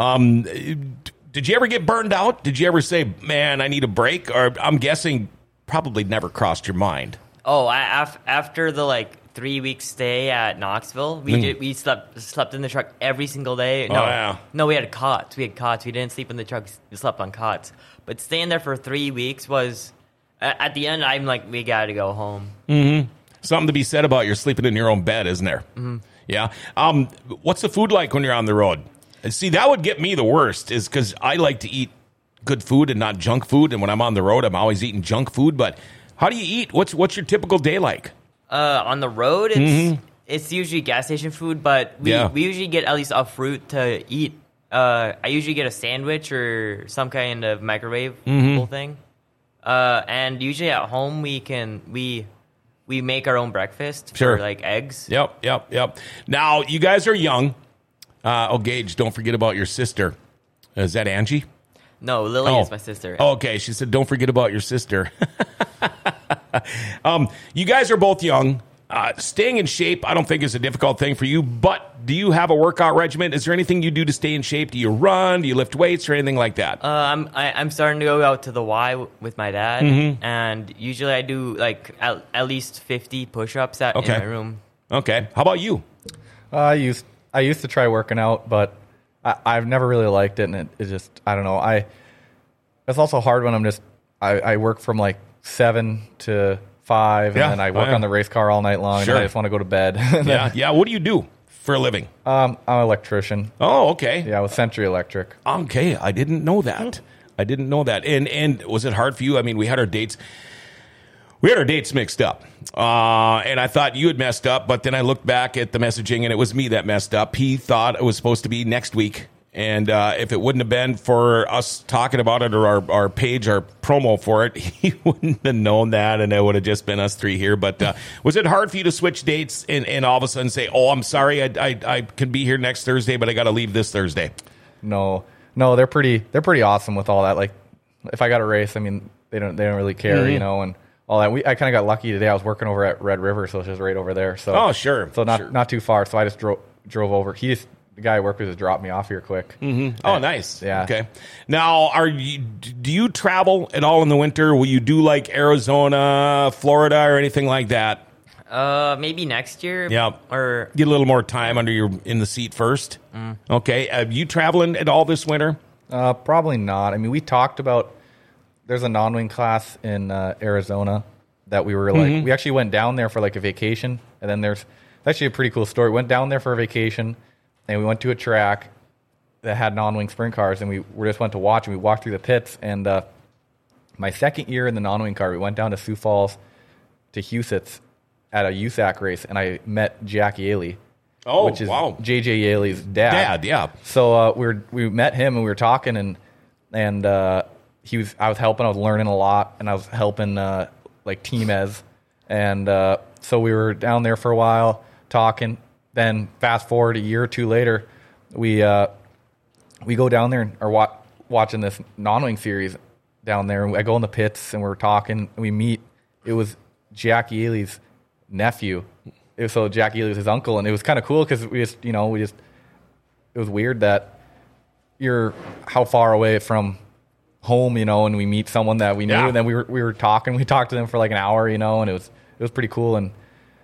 Did you ever get burned out? Did you ever say, man, I need a break? Or I'm guessing probably never crossed your mind. Oh, after the, like, 3-week stay at Knoxville, we slept in the truck every single day. No, we had cots. We didn't sleep in the truck. We slept on cots. But staying there for 3 weeks was, at the end, I'm like, we got to go home. Mm-hmm. Something to be said about you're sleeping in your own bed, isn't there? Mm-hmm. Yeah. What's the food like when you're on the road? See, that would get me the worst, is because I like to eat good food and not junk food. And when I'm on the road, I'm always eating junk food. But how do you eat? What's your typical day like? On the road, it's usually gas station food, but we usually get at least a fruit to eat. I usually get a sandwich or some kind of microwave thing. And usually at home we make our own breakfast. Sure. For, like, eggs. Yep. Now, you guys are young. Gage, don't forget about your sister. Is that Angie? No, Lily is my sister. Oh, okay, she said, don't forget about your sister. You guys are both young. Staying in shape, I don't think is a difficult thing for you, but do you have a workout regimen? Is there anything you do to stay in shape? Do you run? Do you lift weights or anything like that? I'm starting to go out to the Y with my dad, and usually I do, like, at least 50 push-ups in my room. Okay. How about you? I used to try working out, but I've never really liked it, and it just, I don't know. It's also hard when I'm just, I work from, like, 7 to... 5, and then I work on the race car all night long, and I just want to go to bed. Yeah. What do you do for a living? I'm an electrician. Oh, okay. Yeah, with Century Electric. Okay, I didn't know that. And was it hard for you? I mean, we had our dates mixed up, and I thought you had messed up, but then I looked back at the messaging, and it was me that messed up. He thought it was supposed to be next week. And if it wouldn't have been for us talking about it or our page, our promo for it, he wouldn't have known that, and it would have just been us three here. But was it hard for you to switch dates and all of a sudden say, oh, I'm sorry, I can be here next Thursday, but I got to leave this Thursday? No, they're pretty awesome with all that. Like, if I got a race, I mean, they don't really care, you know, and all that. I kind of got lucky today. I was working over at Red River, so it's just right over there. So not too far. So I just drove over. The guy I work with has dropped me off here quick. Mm-hmm. Oh, nice. Yeah. Okay. Now, do you travel at all in the winter? Will you do, like, Arizona, Florida, or anything like that? Maybe next year. Yeah. Or get a little more time in the seat first. Mm. Okay. Are you traveling at all this winter? Probably not. I mean, we talked about there's a non-wing class in Arizona that we were like we actually went down there for, like, a vacation, and then there's actually a pretty cool story. Went down there for a vacation. And we went to a track that had non-wing sprint cars, and we just went to watch, and we walked through the pits. And my second year in the non-wing car, we went down to Sioux Falls to Husitz at a USAC race, and I met Jack Yaley, which is J.J. Yaley's dad. Yeah. So we met him, and we were talking, and I was learning a lot, and I was helping like Team Ez. And so we were down there for a while talking. Then fast forward a year or two later, we go down there and are watching this non-wing series down there. I go in the pits and we're talking. And we meet. It was Jack Yaley's nephew. So Jack Yaley was his uncle, and it was kind of cool because it was weird that you're how far away from home, you know, and we meet someone that we knew, and then we were talking. We talked to them for like an hour, you know, and it was pretty cool. And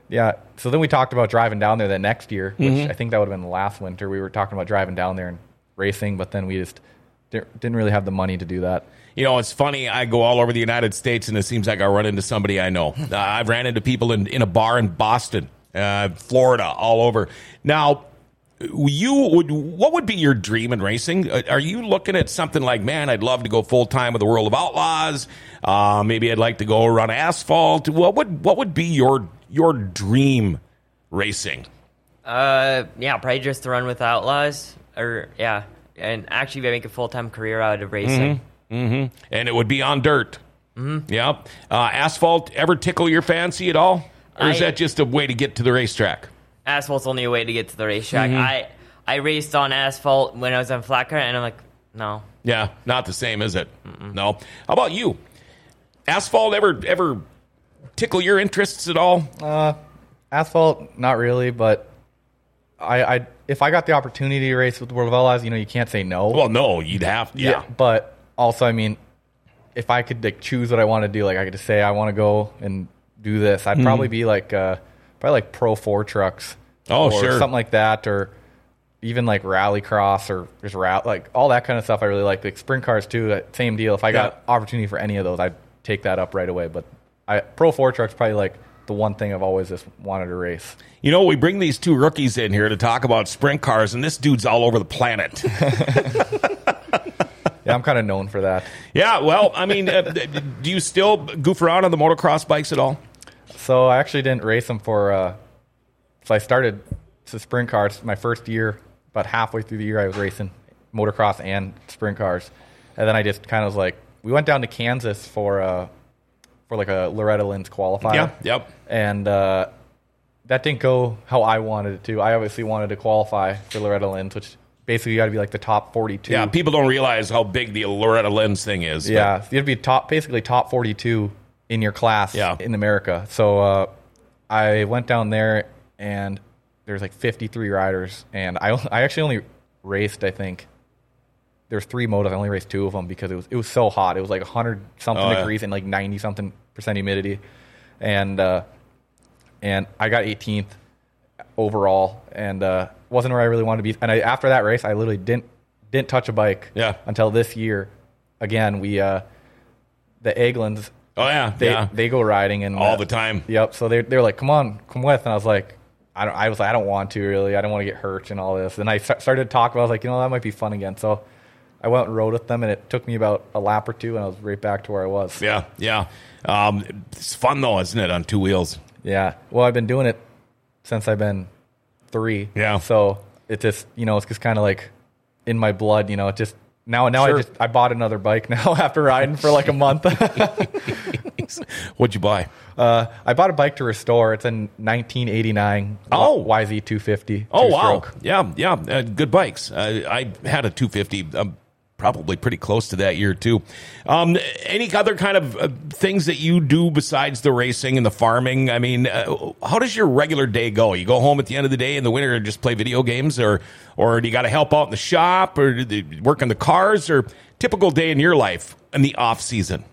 yeah, so then we talked about driving down there that next year, which I think that would have been last winter. We were talking about driving down there and racing, but then we just didn't really have the money to do that. You know, it's funny. I go all over the United States, and it seems like I run into somebody I know. I've ran into people in a bar in Boston, Florida, all over. Now, what would be your dream in racing? Are you looking at something like, man, I'd love to go full-time with the World of Outlaws. Maybe I'd like to go run asphalt. What would be your dream racing? Probably just to run with Outlaws. And actually make a full-time career out of racing. Mm-hmm. And it would be on dirt. Mm-hmm. Yep. Asphalt ever tickle your fancy at all? Or is that just a way to get to the racetrack? Asphalt's only a way to get to the racetrack. Mm-hmm. I raced on asphalt when I was on flat car, and I'm like, no. Yeah, not the same, is it? Mm-mm. No. How about you? Asphalt ever tickle your interests at all? Asphalt, not really, but I if I got the opportunity to race with the World of Outlaws, you know, you can't say no. Well, no, you'd have to. Yeah. But also, I mean, if I could like choose what I want to do, like I could just say I want to go and do this, I'd probably be like probably like Pro 4 trucks. Oh, sure. Something like that, or even like rallycross or just like all that kind of stuff I really like. Like sprint cars too, that same deal. If I got opportunity for any of those, I'd take that up right away. But Pro 4 trucks probably like the one thing I've always just wanted to race. You know, we bring these two rookies in here to talk about sprint cars, and this dude's all over the planet. Yeah, I'm kind of known for that. Yeah, well, I mean, do you still goof around on the motocross bikes at all? So I actually didn't race them so I started the sprint cars my first year. About halfway through the year, I was racing motocross and sprint cars. And then I just kind of was like, we went down to Kansas for like a Loretta Lynn's qualifier. Yeah, yep. And that didn't go how I wanted it to. I obviously wanted to qualify for Loretta Lynn's, which basically you got to be like the top 42. Yeah, people don't realize how big the Loretta Lynn's thing is. Yeah, so you have to be top 42 in your class in America. So I went down there, and there's like 53 riders, and I actually only raced, I think, there's three motos. I only raced two of them because it was so hot. It was like 100-something degrees and like 90-something percent humidity. And I got 18th overall, and wasn't where I really wanted to be. And after that race, I literally didn't touch a bike until this year. Again, we the Eglins. Oh, yeah. They go riding. And all the time. Yep. So they were like, come on, come with. And I was like, I don't want to, really. I don't want to get hurt and all this. And I started to talk about it. I was like, you know, that might be fun again. So I went and rode with them, and it took me about a lap or two, and I was right back to where I was. Yeah, yeah. It's fun, though, isn't it, on two wheels? Yeah. Well, I've been doing it since I've been three. Yeah. So it just, you know, it's just kind of like in my blood, you know, it just. Now sure. I bought another bike now after riding for like a month. What'd you buy? I bought a bike to restore. It's a 1989 YZ250. Oh, wow. Yeah. Good bikes. I had a 250. I'm probably pretty close to that year, too. Any other kind of things that you do besides the racing and the farming? I mean, how does your regular day go? You go home at the end of the day in the winter and just play video games, or do you got to help out in the shop, or do you work on the cars, or typical day in your life in the off season?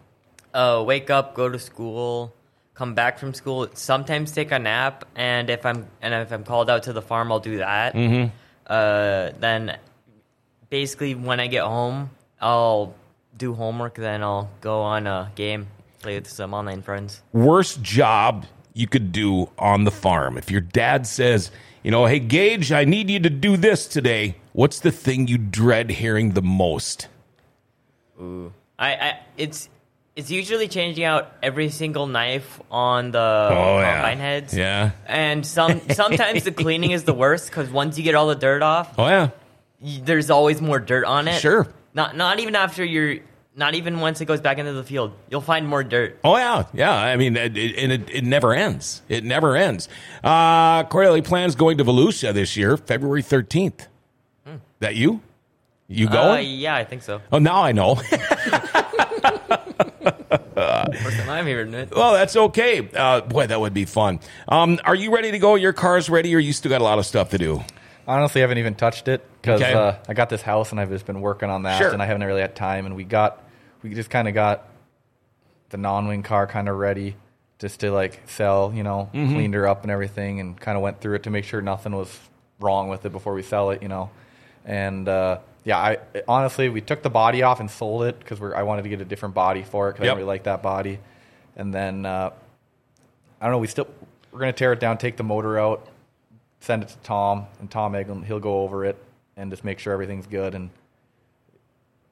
Wake up, go to school, come back from school, sometimes take a nap, and if I'm called out to the farm, I'll do that. Mm-hmm. Then basically when I get home, I'll do homework, then I'll go on a game, play with some online friends. Worst job you could do on the farm. If your dad says, you know, hey, Gage, I need you to do this today, what's the thing you dread hearing the most? Ooh. It's usually changing out every single knife on the combine heads. Yeah. And sometimes the cleaning is the worst, because once you get all the dirt off, there's always more dirt on it. Sure. Not even once it goes back into the field, you'll find more dirt. Oh, yeah. Yeah. I mean, it never ends. It never ends. Corelli plans going to Volusia this year, February 13th. That you? You going? Yeah, I think so. Oh, now I know. I'm here, it? Well, that's okay. Boy, that would be fun. Are you ready to go? Your car's ready, or you still got a lot of stuff to do? Honestly, I haven't even touched it because I got this house, and I've just been working on that, and I haven't really had time. And we got we just kind of got the non-wing car kind of ready just to, like, sell, you know, mm-hmm. cleaned her up and everything and kind of went through it to make sure nothing was wrong with it before we sell it, you know. And, yeah, I honestly, we took the body off and sold it because I wanted to get a different body for it because I didn't really like that body. And then, I don't know, we're going to tear it down, take the motor out, send it to Tom, and Tom Eglin, he'll go over it and just make sure everything's good. And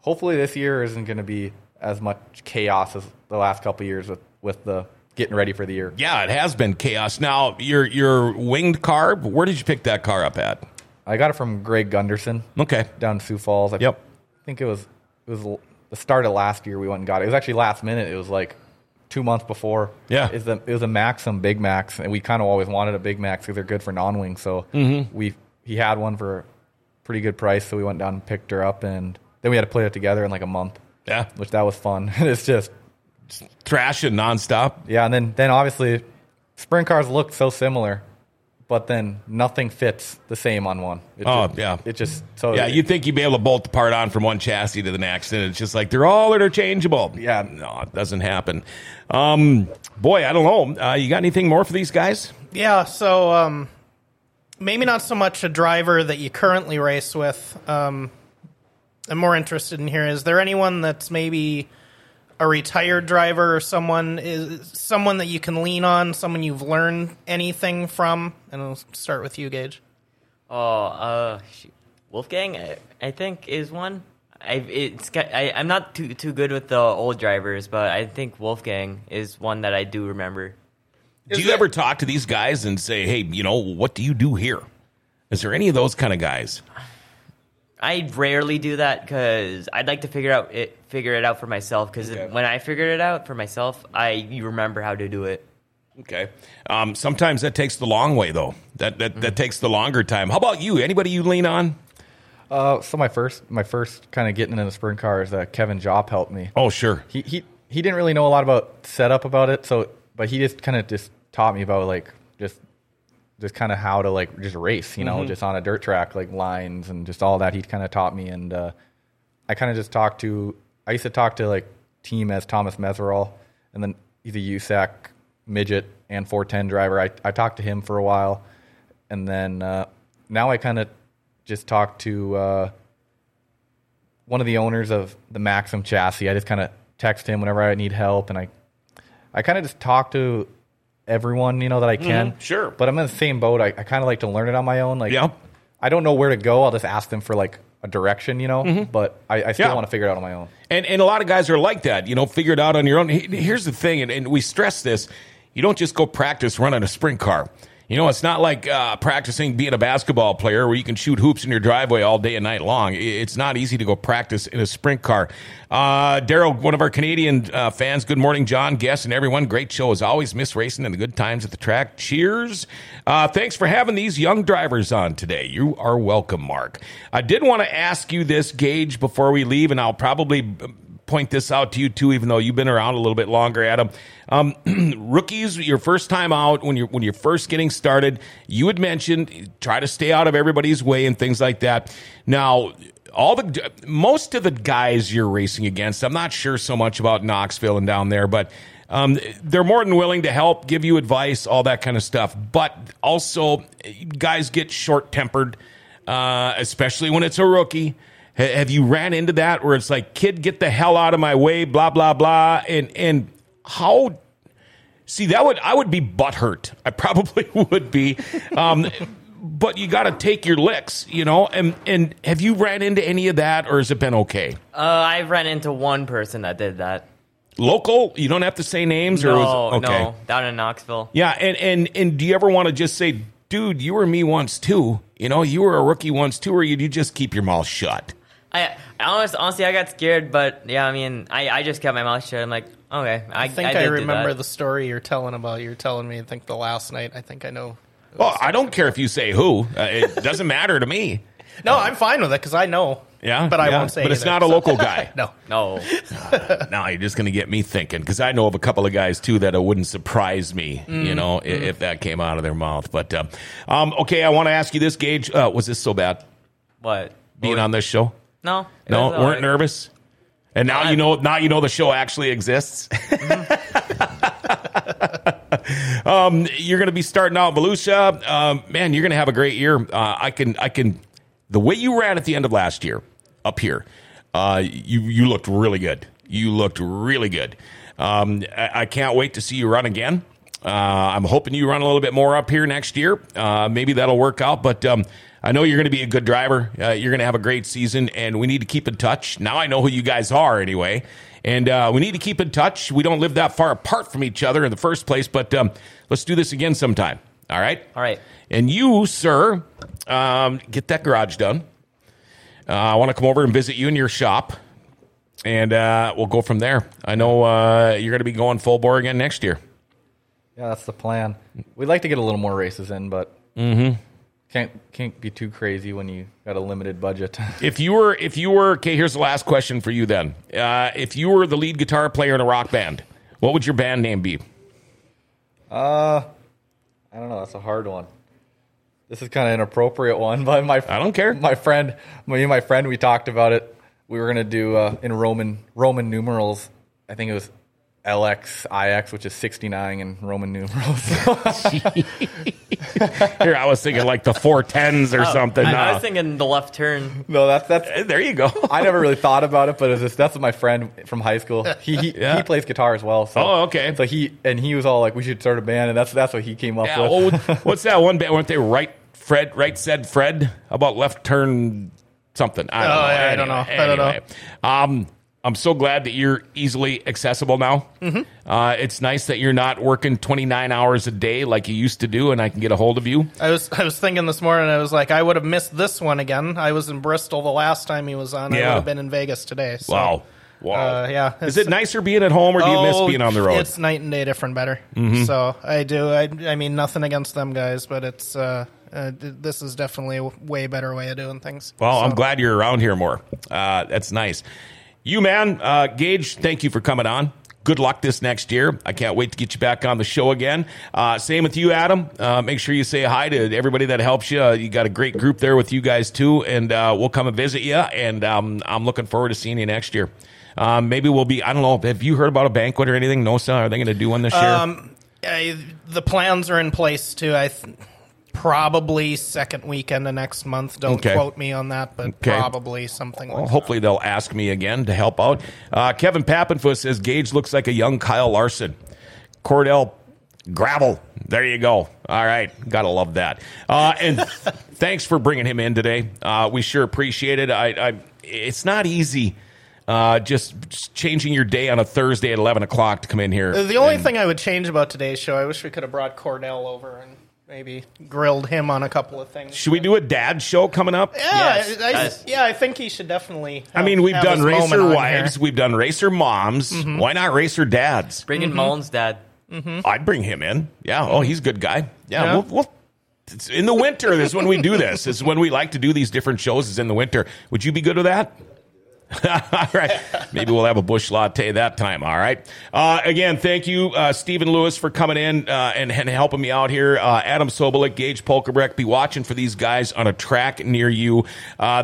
hopefully this year isn't going to be as much chaos as the last couple of years with the getting ready for the year. Yeah, it has been chaos. Now, your winged car, where did you pick that car up at? I got it from Greg Gunderson. Okay. Down in Sioux Falls. I think it was the start of last year we went and got it. It was actually last minute. It was like 2 months before. Yeah. It was a Maxim Big Max, and we kind of always wanted a Big Max because they're good for non-wing. So mm-hmm. he had one for a pretty good price, so we went down and picked her up, and then we had to play it together in like a month. Yeah. Which that was fun. It's just trashing nonstop. Yeah, and then obviously sprint cars look so similar, but then nothing fits the same on one. You'd think you'd be able to bolt the part on from one chassis to the next, and it's just like they're all interchangeable. Yeah, no, it doesn't happen. Boy, I don't know. You got anything more for these guys? Yeah, so maybe not so much a driver that you currently race with. I'm more interested in here. Is there anyone that's maybe a retired driver or someone that you can lean on, someone you've learned anything from? And I'll start with you, Gage. Wolfgang, I think, is one. I'm not too good with the old drivers, but I think Wolfgang is one that I do remember. Do you ever talk to these guys and say, hey, you know, what do you do here? Is there any of those kind of guys? I rarely do that because I'd like to figure it out for myself. Because when I figured it out for myself, you remember how to do it. Okay. Sometimes that takes the long way, though. That takes the longer time. How about you? Anybody you lean on? So my first kind of getting into the sprint car is Kevin Jopp helped me. Oh, sure. He didn't really know a lot about setup about it. So, but he just kind of just taught me about like just kind of how to like just race, you know, mm-hmm. just on a dirt track, like lines and just all that. He kind of taught me, and I kind of just I used to talk to like team as Thomas Meserol, and then he's a USAC midget and 410 driver. I talked to him for a while, and then now I kind of just talked to one of the owners of the Maxim chassis. I just kind of text him whenever I need help, and I kind of just talk to everyone, you know, that I can. Mm, sure. But I'm in the same boat. I kind of like to learn it on my own. Like, yeah. I don't know where to go. I'll just ask them for like a direction, you know, mm-hmm. but I still want to figure it out on my own. And a lot of guys are like that, you know, figure it out on your own. Here's the thing, and we stress this, you don't just go practice running a sprint car. You know, it's not like practicing being a basketball player where you can shoot hoops in your driveway all day and night long. It's not easy to go practice in a sprint car. Daryl, one of our Canadian fans, good morning, John, guests, and everyone. Great show as always. Miss racing and the good times at the track. Cheers. Thanks for having these young drivers on today. You are welcome, Mark. I did want to ask you this, Gage, before we leave, and I'll probably point this out to you too, even though you've been around a little bit longer, Adam. Rookies, your first time out, when you're first getting started, you had mentioned try to stay out of everybody's way and things like that. Now, most of the guys you're racing against, I'm not sure so much about Knoxville and down there, but they're more than willing to help, give you advice, all that kind of stuff. But also, guys get short-tempered, especially when it's a rookie. Have you ran into that where it's like, kid, get the hell out of my way, blah, blah, blah? And how – see, I would be butthurt. I probably would be. But you got to take your licks, you know? And have you ran into any of that, or has it been okay? I've ran into one person that did that. Local? You don't have to say names? No, down in Knoxville. Yeah, and do you ever want to just say, dude, you were me once too? You know, you were a rookie once too, or you just keep your mouth shut? Honestly, I got scared, but yeah, I mean, I just kept my mouth shut. I'm like, okay. I think I remember the story you're telling about. You're telling me, I think, the last night. I think I know. Well, I don't care if you say who. It doesn't matter to me. No, I'm fine with it because I know. Yeah, but I won't say. But it's not a local guy. No. No, you're just going to get me thinking because I know of a couple of guys too that it wouldn't surprise me, you know, if that came out of their mouth. But okay, I want to ask you this, Gage. Was this so bad? What, being on this show? No, weren't nervous. And now you know. Now you know the show actually exists. Mm-hmm. You're going to be starting out Volusia. Man, you're going to have a great year. I can. The way you ran at the end of last year up here, you looked really good. You looked really good. I can't wait to see you run again. I'm hoping you run a little bit more up here next year. Maybe that'll work out, but I know you're going to be a good driver. You're going to have a great season, and we need to keep in touch. Now I know who you guys are anyway, and we need to keep in touch. We don't live that far apart from each other in the first place, but let's do this again sometime. All right? All right. And you, sir, get that garage done. I want to come over and visit you in your shop, and we'll go from there. I know you're going to be going full bore again next year. Yeah, that's the plan. We'd like to get a little more races in, but can't be too crazy when you got a limited budget. If you were, okay, here's the last question for you then. If you were the lead guitar player in a rock band, what would your band name be? I don't know. That's a hard one. This is kind of an inappropriate one, but I don't care. Me and my friend, we talked about it. We were gonna do in Roman numerals. I think it was LXIX, which is 69 in Roman numerals. Here, I was thinking like the 410s or something. I was thinking the left turn. No, that's there you go. I never really thought about it, but that's my friend from high school. He plays guitar as well. So, okay. So he was all like, we should start a band, and that's what he came up with. What's that one band? Weren't they Right Said Fred about left turn something? I don't know. I'm so glad that you're easily accessible now. Mm-hmm. It's nice that you're not working 29 hours a day like you used to do, and I can get a hold of you. I was thinking this morning, I was like, I would have missed this one again. I was in Bristol the last time he was on. Yeah. I would have been in Vegas today. So, wow. Yeah. Is it nicer being at home, or do you miss being on the road? It's night and day different, better. Mm-hmm. So I do. I mean, nothing against them guys, but it's... this is definitely a way better way of doing things. Well, so. I'm glad you're around here more. That's nice. You, man, Gage, thank you for coming on. Good luck this next year. I can't wait to get you back on the show again. Same with you, Adam. Make sure you say hi to everybody that helps you. You got a great group there with you guys, too, and we'll come and visit you, and I'm looking forward to seeing you next year. Maybe we'll be, I don't know, have you heard about a banquet or anything? NOSA, are they going to do one this year? The plans are in place, too. Probably second weekend of next month. Don't quote me on that, but probably something like that. Hopefully they'll ask me again to help out. Kevin Papenfuss says, Gage looks like a young Kyle Larson. Cordell Gravel. There you go. All right. Got to love that. And thanks for bringing him in today. We sure appreciate it. It's not easy. Just changing your day on a Thursday at 11 o'clock to come in here. The only thing I would change about today's show, I wish we could have brought Cordell over and maybe grilled him on a couple of things. Should we do a dad show coming up? Yeah, yes. I think he should definitely. I mean, we've done racer wives. We've done racer moms. Mm-hmm. Why not racer dads? Bring in Mullen's dad. Mm-hmm. I'd bring him in. Yeah. Oh, he's a good guy. Yeah. We'll it's in the winter is when we do this. It's when we like to do these different shows is in the winter. Would you be good with that? All right. Maybe we'll have a bush latte that time. All right. Again, thank you, Stephen Lewis, for coming in and helping me out here. Adam Sobolik, Gage Pulkrabek, be watching for these guys on a track near you.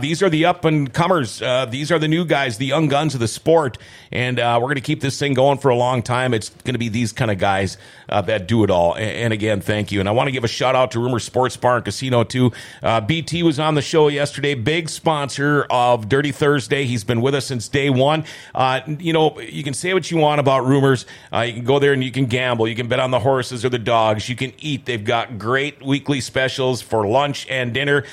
These are the up-and-comers. These are the new guys, the young guns of the sport. And we're going to keep this thing going for a long time. It's going to be these kind of guys that do it all. And again, thank you. And I want to give a shout-out to Rumor Sports Bar and Casino, too. BT was on the show yesterday, big sponsor of Dirty Thursday. He's been with us since day one. You know, you can say what you want about Rumors. You can go there and you can gamble. You can bet on the horses or the dogs. You can eat. They've got great weekly specials for lunch and dinner.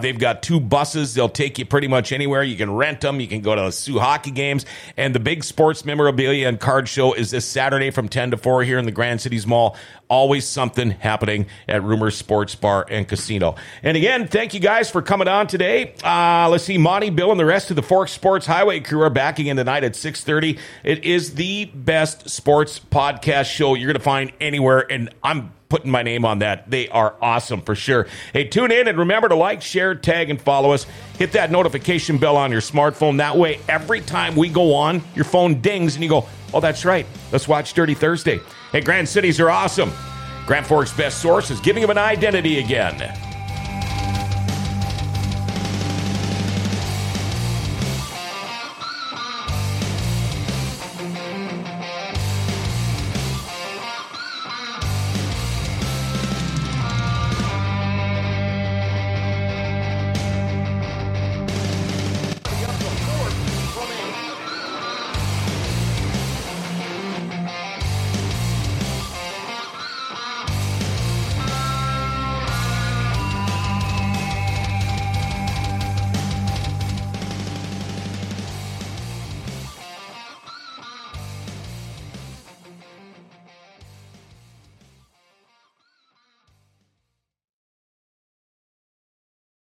They've got 2 buses. They'll take you pretty much anywhere. You can rent them. You can go to the Sioux hockey games. And the big sports memorabilia and card show is this Saturday from 10 to 4 here in the Grand Cities Mall. Always something happening at Rumors Sports Bar and Casino. And again, thank you guys for coming on today. Let's see, Monty, Bill, and the rest of the Fork Sports Highway crew are backing in tonight at 6:30. It is the best sports podcast show you're going to find anywhere, and I'm putting my name on that. They are awesome for sure. Hey, tune in and remember to like, share, tag, and follow us. Hit that notification bell on your smartphone. That way, every time we go on, your phone dings and you go, oh, that's right. Let's watch Dirty Thursday. Hey, Grand Cities are awesome. Grand Forks' best source is giving them an identity again.